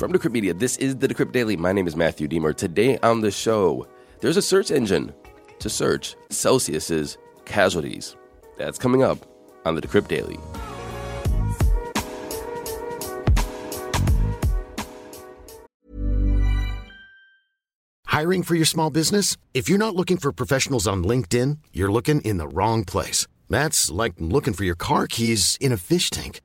From Decrypt Media, this is the Decrypt Daily. My name is Matthew Diemer. Today on the show, there's a search engine to search Celsius's casualties. That's coming up on the Decrypt Daily. Hiring for your small business? If you're not looking for professionals on LinkedIn, you're looking in the wrong place. That's like looking for your car keys in a fish tank.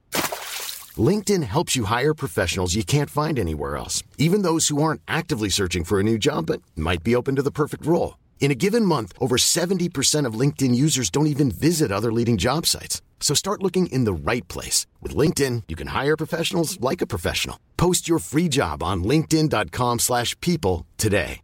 LinkedIn helps you hire professionals you can't find anywhere else, even those who aren't actively searching for a new job but might be open to the perfect role. In a given month, over 70% of LinkedIn users don't even visit other leading job sites. So start looking in the right place. With LinkedIn, you can hire professionals like a professional. Post your free job on linkedin.com/people today.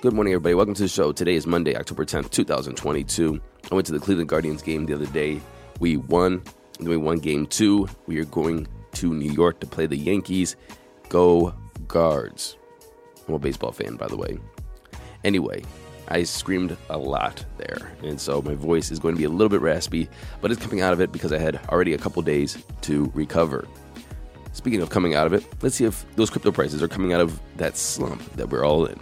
Good morning, everybody. Welcome to the show. Today is Monday, October 10th, 2022. I went to the Cleveland Guardians game the other day. We won. Then we won game two. We are going to New York to play the Yankees. Go Guards. I'm a baseball fan, by the way. Anyway, I screamed a lot there. And so my voice is going to be a little bit raspy, but it's coming out of it because I had already a couple days to recover. Speaking of coming out of it, let's see if those crypto prices are coming out of that slump that we're all in.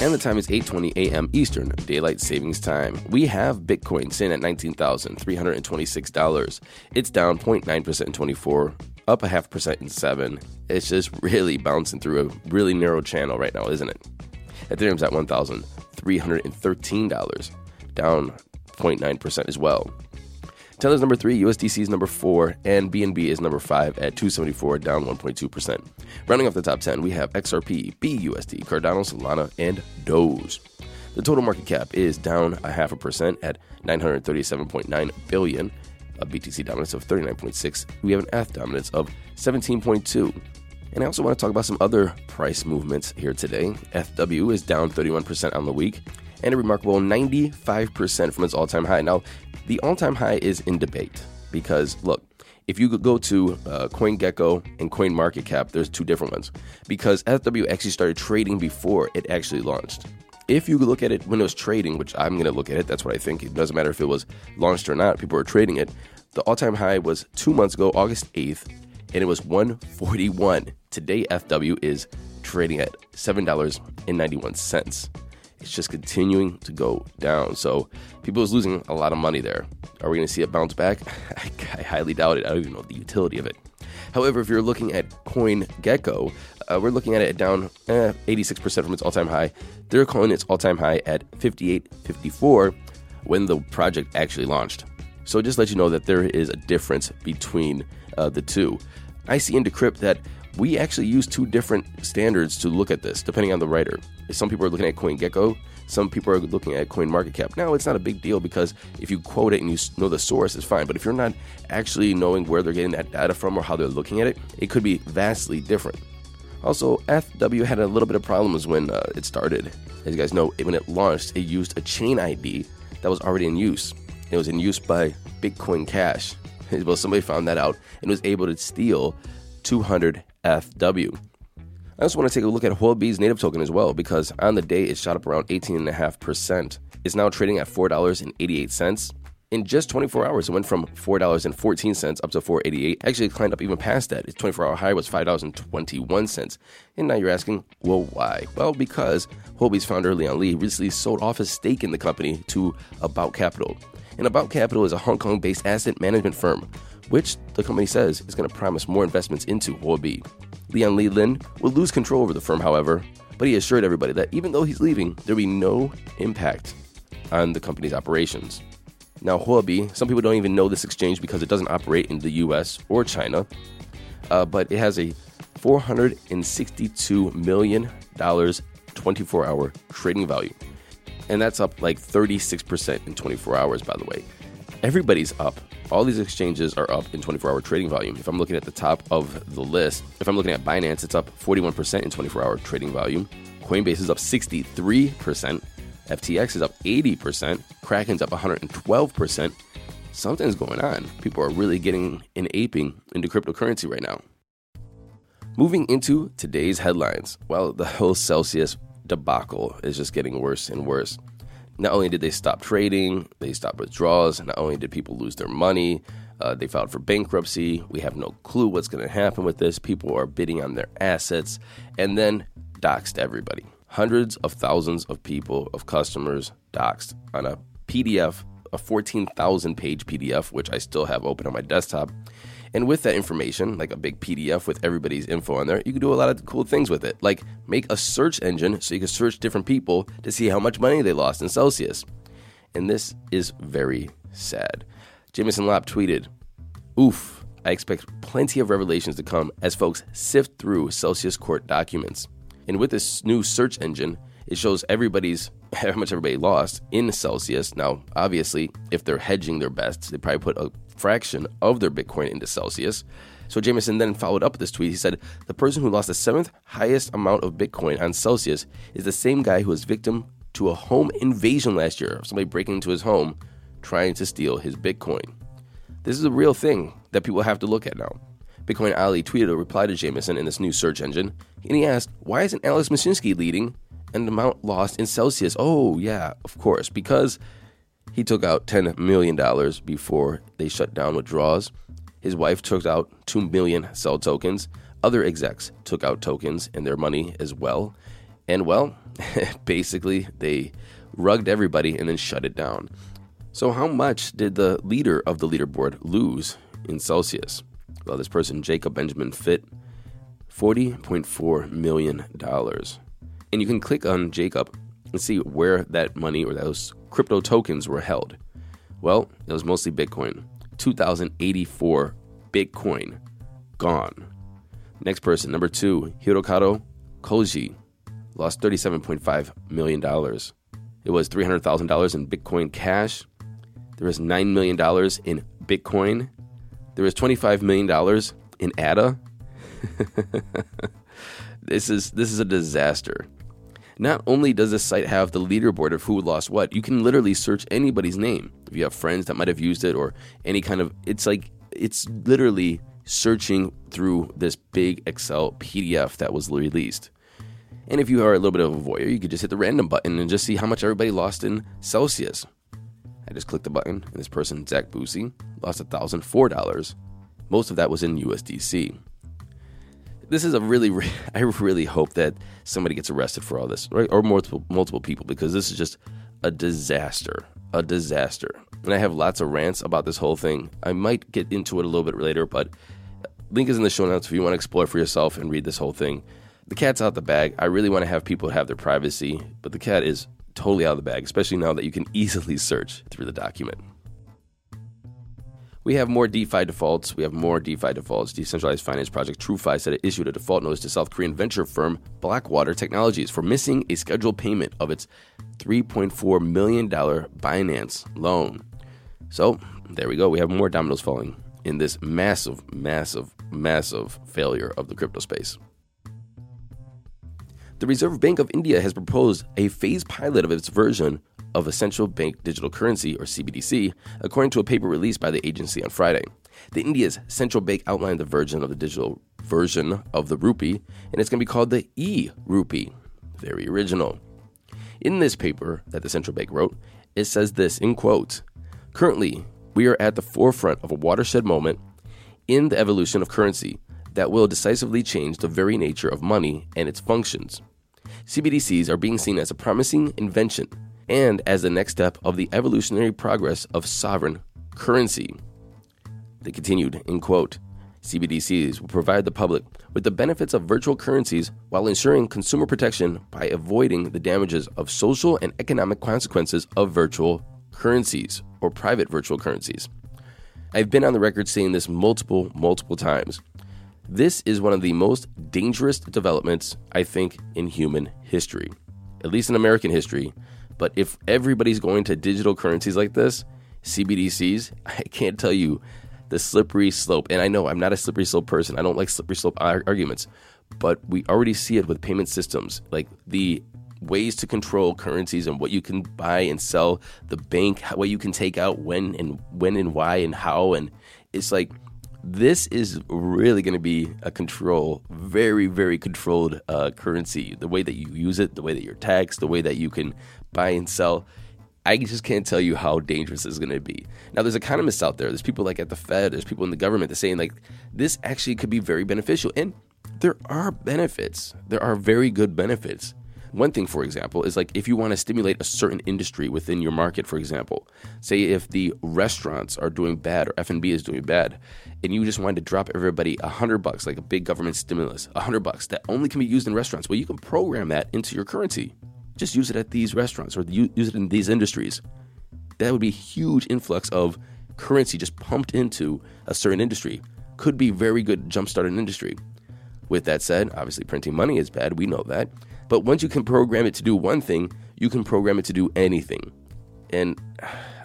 And the time is 8:20 a.m. Eastern Daylight Savings Time. We have Bitcoin sitting at $19,326. It's down 0.9% in 24, up 0.5% in 7. It's just really bouncing through a really narrow channel right now, isn't it? Ethereum's at $1,313, down 0.9% as well. Tether's number 3, USDC is number 4, and BNB is number 5 at $2.74, down 1.2%. Rounding off the top 10, we have XRP, BUSD, Cardano, Solana, and DOGE. The total market cap is down 0.5% at $937.9 billion, a BTC dominance of 39.6. We have an ETH dominance of 17.2. And I also want to talk about some other price movements here today. FW is down 31% on the week, and a remarkable 95% from its all-time high. Now, the all-time high is in debate because, look, if you go to CoinGecko and CoinMarketCap, there's two different ones because FW actually started trading before it actually launched. If you look at it when it was trading, which I'm going to look at it, that's what I think. It doesn't matter if it was launched or not. People were trading it. The all-time high was 2 months ago, August 8th, and it was 141. Today, FW is trading at $7.91. It's just continuing to go down. So people is losing a lot of money there. Are we going to see it bounce back? I highly doubt it. I don't even know the utility of it. However, if you're looking at CoinGecko, we're looking at it down 86% from its all-time high. They're calling its all-time high at $58.54 when the project actually launched. So just let you know that there is a difference between the two. I see in Decrypt that we actually use two different standards to look at this, depending on the writer. Some people are looking at CoinGecko, some people are looking at CoinMarketCap. Now, it's not a big deal because if you quote it and you know the source, it's fine. But if you're not actually knowing where they're getting that data from or how they're looking at it, it could be vastly different. Also, FW had a little bit of problems when it started. As you guys know, when it launched, it used a chain ID that was already in use. It was in use by Bitcoin Cash. Well, somebody found that out and was able to steal 200 FW. I also want to take a look at Huobi's native token as well because on the day it shot up around 18.5%. It's now trading at $4.88. In just 24 hours, it went from $4.14 up to $4.88. Actually, it climbed up even past that. Its 24-hour high was $5.21. And now you're asking, well, why? Well, because Huobi's founder, Leon Lee, recently sold off his stake in the company to About Capital. And About Capital is a Hong Kong-based asset management firm, which the company says is going to promise more investments into Huobi. Leon Lee Lin will lose control over the firm, however, but he assured everybody that even though he's leaving, there will be no impact on the company's operations. Now, Huobi, some people don't even know this exchange because it doesn't operate in the US or China, but it has a $462 million 24-hour trading value. And that's up like 36% in 24 hours, by the way. Everybody's up. All these exchanges are up in 24-hour trading volume. If I'm looking at the top of the list, if I'm looking at Binance, it's up 41% in 24-hour trading volume. Coinbase is up 63%. FTX is up 80%. Kraken's up 112%. Something's going on. People are really getting and aping into cryptocurrency right now. Moving into today's headlines, well, the whole Celsius debacle is just getting worse and worse. Not only did they stop trading, they stopped withdrawals. Not only did people lose their money, they filed for bankruptcy. We have no clue what's going to happen with this. People are bidding on their assets and then doxed everybody. Hundreds of thousands of people, of customers, doxed on a PDF, a 14,000 page PDF, which I still have open on my desktop. And with that information, like a big PDF with everybody's info on there, you can do a lot of cool things with it. Like make a search engine so you can search different people to see how much money they lost in Celsius. And this is very sad. Jameson Lopp tweeted, "Oof, I expect plenty of revelations to come as folks sift through Celsius court documents." And with this new search engine, it shows how much everybody lost in Celsius. Now, obviously, if they're hedging their bets, they probably put a fraction of their Bitcoin into Celsius. So Jameson then followed up this tweet. He said, "The person who lost the seventh highest amount of Bitcoin on Celsius is the same guy who was victim to a home invasion last year, somebody breaking into his home, trying to steal his Bitcoin." This is a real thing that people have to look at now. Bitcoin Ali tweeted a reply to Jameson in this new search engine, and he asked, "Why isn't Alex Mashinsky leading an amount lost in Celsius?" Oh, yeah, of course, because he took out $10 million before they shut down withdrawals. His wife took out 2 million Cell tokens. Other execs took out tokens and their money as well. And, well, basically, they rugged everybody and then shut it down. So how much did the leader of the leaderboard lose in Celsius? Well, this person, Jacob Benjamin Fitt, $40.4 million. And you can click on Jacob and see where that money or those crypto tokens were held. Well, it was mostly Bitcoin. 2,084 Bitcoin gone. Next person, number two, Hirokado Koji, lost $37.5 million. It was $300,000 in Bitcoin Cash. There was $9 million in Bitcoin. There was $25 million in ADA. This is a disaster. Not only does this site have the leaderboard of who lost what, you can literally search anybody's name. If you have friends that might have used it or any kind of, it's literally searching through this big Excel PDF that was released. And if you are a little bit of a voyeur, you could just hit the random button and just see how much everybody lost in Celsius. I just clicked the button, and this person, Zach Busey, lost $1,004. Most of that was in USDC. This is I really hope that somebody gets arrested for all this, right? Or multiple people, because this is just a disaster. And I have lots of rants about this whole thing. I might get into it a little bit later, but link is in the show notes if you want to explore for yourself and read this whole thing. The cat's out the bag. I really want to have people have their privacy, but the cat is totally out of the bag, especially now that you can easily search through the document. We have more DeFi defaults. Decentralized Finance Project TrueFi said it issued a default notice to South Korean venture firm Blackwater Technologies for missing a scheduled payment of its $3.4 million Binance loan. So there we go. We have more dominoes falling in this massive failure of the crypto space. The Reserve Bank of India has proposed a phased pilot of its version of a central bank digital currency, or CBDC, according to a paper released by the agency on Friday. The India's central bank outlined the version of the digital version of the rupee, and it's going to be called the e-rupee. Very original. In this paper that the central bank wrote, it says this in quotes, "Currently, we are at the forefront of a watershed moment in the evolution of currency that will decisively change the very nature of money and its functions. CBDCs are being seen as a promising invention and as the next step of the evolutionary progress of sovereign currency." They continued, in quote, "CBDCs will provide the public with the benefits of virtual currencies while ensuring consumer protection by avoiding the damages of social and economic consequences of virtual currencies or private virtual currencies. I've been on the record saying this multiple times. This is one of the most dangerous developments, I think, in human history, at least in American history. But if everybody's going to digital currencies like this, CBDCs, I can't tell you the slippery slope. And I know I'm not a slippery slope person. I don't like slippery slope arguments. But we already see it with payment systems, like the ways to control currencies and what you can buy and sell, the bank, what you can take out, when and why and how. And it's like this is really going to be a very, very controlled currency. The way that you use it, the way that you're taxed, the way that you can buy and sell. I just can't tell you how dangerous this is going to be. Now, there's economists out there. There's people like at the Fed. There's people in the government that's saying like this actually could be very beneficial. And there are benefits. There are very good benefits. One thing, for example, is like if you want to stimulate a certain industry within your market, for example, say if the restaurants are doing bad or F&B is doing bad and you just wanted to drop everybody $100, like a big government stimulus, $100 that only can be used in restaurants. Well, you can program that into your currency. Just use it at these restaurants or use it in these industries. That would be a huge influx of currency just pumped into a certain industry. Could be very good jumpstart an industry. With that said, obviously printing money is bad. We know that. But once you can program it to do one thing, you can program it to do anything. And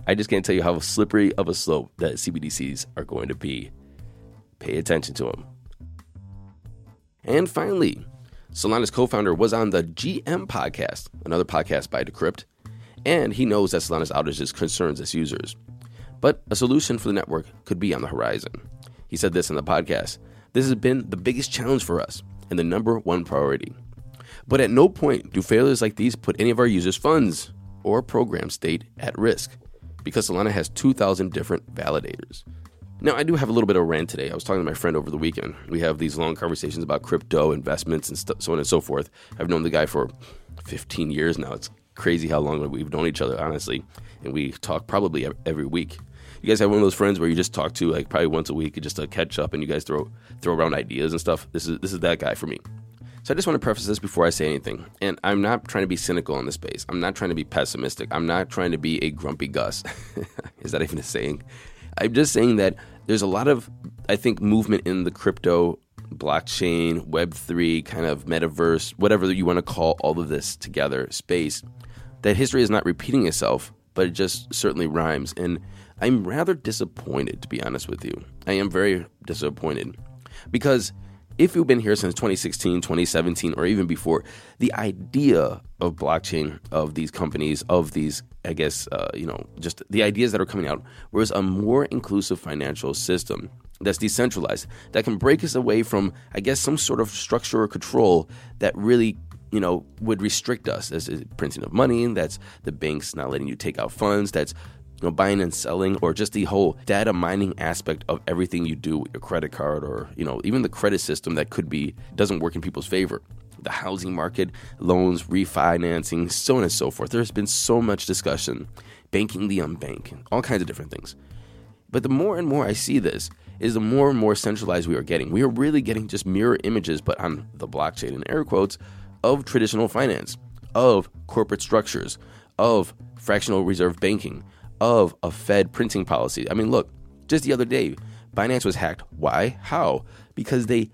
I just can't tell you how slippery of a slope that CBDCs are going to be. Pay attention to them. And finally, Solana's co-founder was on the GM podcast, another podcast by Decrypt, and he knows that Solana's outages concerns its users. But a solution for the network could be on the horizon. He said this in the podcast, "This has been the biggest challenge for us and the number one priority. But at no point do failures like these put any of our users' funds or program state at risk, because Solana has 2,000 different validators." Now, I do have a little bit of a rant today. I was talking to my friend over the weekend. We have these long conversations about crypto, investments, and so on and so forth. I've known the guy for 15 years now. It's crazy how long we've known each other, honestly. And we talk probably every week. You guys have one of those friends where you just talk to like probably once a week just to catch up, and you guys throw around ideas and stuff. This is that guy for me. So I just want to preface this before I say anything. And I'm not trying to be cynical on this space. I'm not trying to be pessimistic. I'm not trying to be a grumpy Gus. Is that even a saying? I'm just saying that there's a lot of, I think, movement in the crypto, blockchain, Web3, kind of metaverse, whatever you want to call all of this together space, that history is not repeating itself, but it just certainly rhymes. And I'm rather disappointed, to be honest with you. I am very disappointed because if you've been here since 2016, 2017, or even before, the idea of blockchain, of these companies, of these, I guess, just the ideas that are coming out, was a more inclusive financial system that's decentralized, that can break us away from, I guess, some sort of structure or control that really, you know, would restrict us. That's printing of money, that's the banks not letting you take out funds, that's, you know, buying and selling, or just the whole data mining aspect of everything you do with your credit card, or, you know, even the credit system that could be, doesn't work in people's favor. The housing market, loans, refinancing, so on and so forth. There's been so much discussion, banking the unbanked, all kinds of different things. But the more and more I see this is the more and more centralized we are getting. We are really getting just mirror images, but on the blockchain, in air quotes, of traditional finance, of corporate structures, of fractional reserve banking, of a Fed printing policy. I mean, look, just the other day, Binance was hacked. Why? How? Because they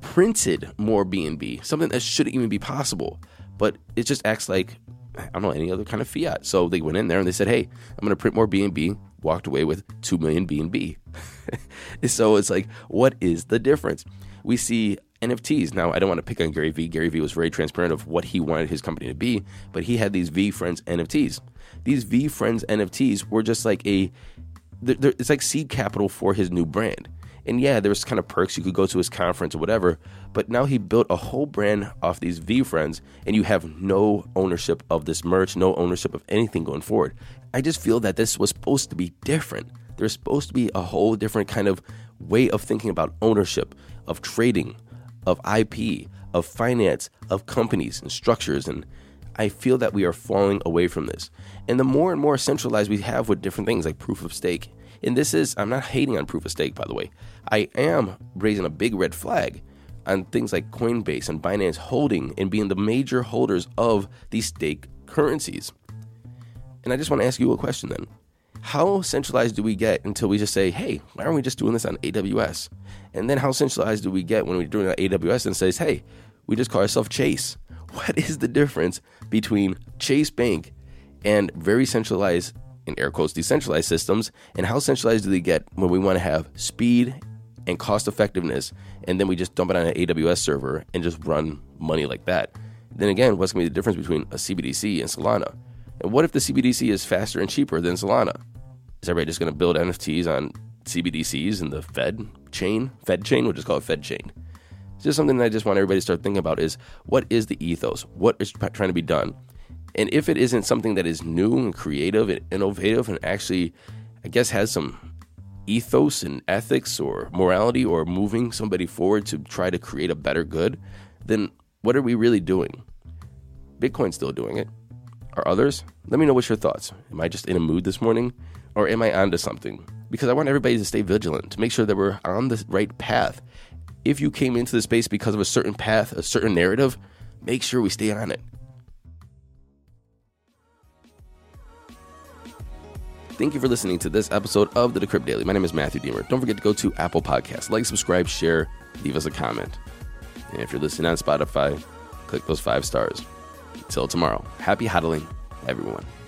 printed more BNB, something that shouldn't even be possible. But it just acts like, I don't know, any other kind of fiat. So they went in there and they said, hey, I'm going to print more BNB, walked away with 2 million BNB. So it's like, what is the difference? We see NFTs. Now, I don't want to pick on Gary Vee. Gary Vee was very transparent of what he wanted his company to be, but he had these V Friends NFTs. These V Friends NFTs were just like it's like seed capital for his new brand. And yeah, there was kind of perks. You could go to his conference or whatever, but now he built a whole brand off these V Friends, and you have no ownership of this merch, no ownership of anything going forward. I just feel that this was supposed to be different. There's supposed to be a whole different kind of way of thinking about ownership, of trading, of IP, of finance, of companies and structures. And I feel that we are falling away from this. And the more and more centralized we have with different things like proof of stake. And this is, I'm not hating on proof of stake, by the way. I am raising a big red flag on things like Coinbase and Binance holding and being the major holders of these stake currencies. And I just want to ask you a question then. How centralized do we get until we just say, hey, why aren't we just doing this on AWS? And then how centralized do we get when we're doing it on AWS and says, hey, we just call ourselves Chase? What is the difference between Chase Bank and very centralized, in air quotes, decentralized systems? And how centralized do they get when we want to have speed and cost effectiveness, and then we just dump it on an AWS server and just run money like that? Then again, what's going to be the difference between a CBDC and Solana? And what if the CBDC is faster and cheaper than Solana? Is everybody just going to build NFTs on CBDCs and the Fed chain, we'll just call it Fed chain. It's just something that I just want everybody to start thinking about is, what is the ethos? What is trying to be done? And if it isn't something that is new and creative and innovative and actually, I guess, has some ethos and ethics or morality or moving somebody forward to try to create a better good, then what are we really doing? Bitcoin's still doing it. Are others? Let me know what's your thoughts. Am I just in a mood this morning, or am I onto something? Because I want everybody to stay vigilant, to make sure that we're on the right path. If you came into the space because of a certain path, a certain narrative, make sure we stay on it. Thank you for listening to this episode of the Decrypt Daily. My name is Matthew Diemer. Don't forget to go to Apple Podcasts, like, subscribe, share, leave us a comment. And if you're listening on Spotify, click those 5 stars. Till tomorrow, happy hodling, everyone.